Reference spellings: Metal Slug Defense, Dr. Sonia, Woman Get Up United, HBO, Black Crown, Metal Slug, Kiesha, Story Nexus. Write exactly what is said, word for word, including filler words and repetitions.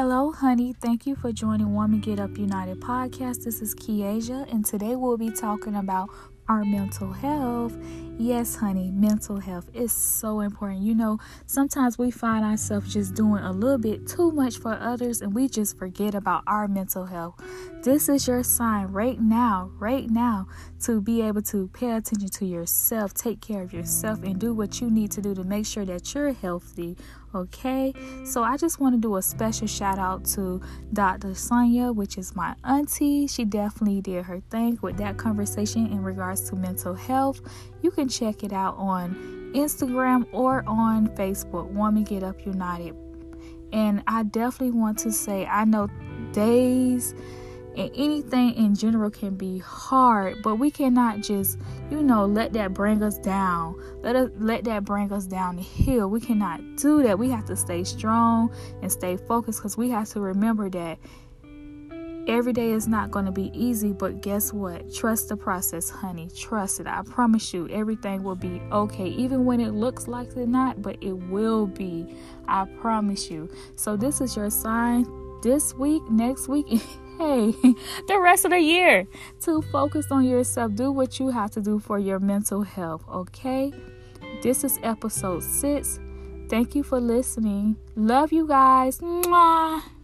Hello, honey. Thank you for joining Woman Get Up United podcast. This is Kiesha, and today we'll be talking about our mental health. Yes, honey, mental health is so important. You know, sometimes we find ourselves just doing a little bit too much for others, and we just forget about our mental health. This is your sign right now, right now, to be able to pay attention to yourself, take care of yourself, and do what you need to do to make sure that you're healthy, okay? So I just want to do a special shout out to Doctor Sonia, which is my auntie. She definitely did her thing with that conversation in regards to mental health. You can check it out on Instagram or on Facebook, Woman Get Up United. And I definitely want to say, I know days and anything in general can be hard, but we cannot just, you know, let that bring us down. Let us let that bring us down the hill. We cannot do that. We have to stay strong and stay focused, because we have to remember that every day is not going to be easy, but guess what? Trust the process, honey. Trust it. I promise you, everything will be okay. Even when it looks like it's not, but it will be. I promise you. So this is your sign this week, next week, hey, the rest of the year, to focus on yourself. Do what you have to do for your mental health, okay? This is episode six. Thank you for listening. Love you guys. Mwah.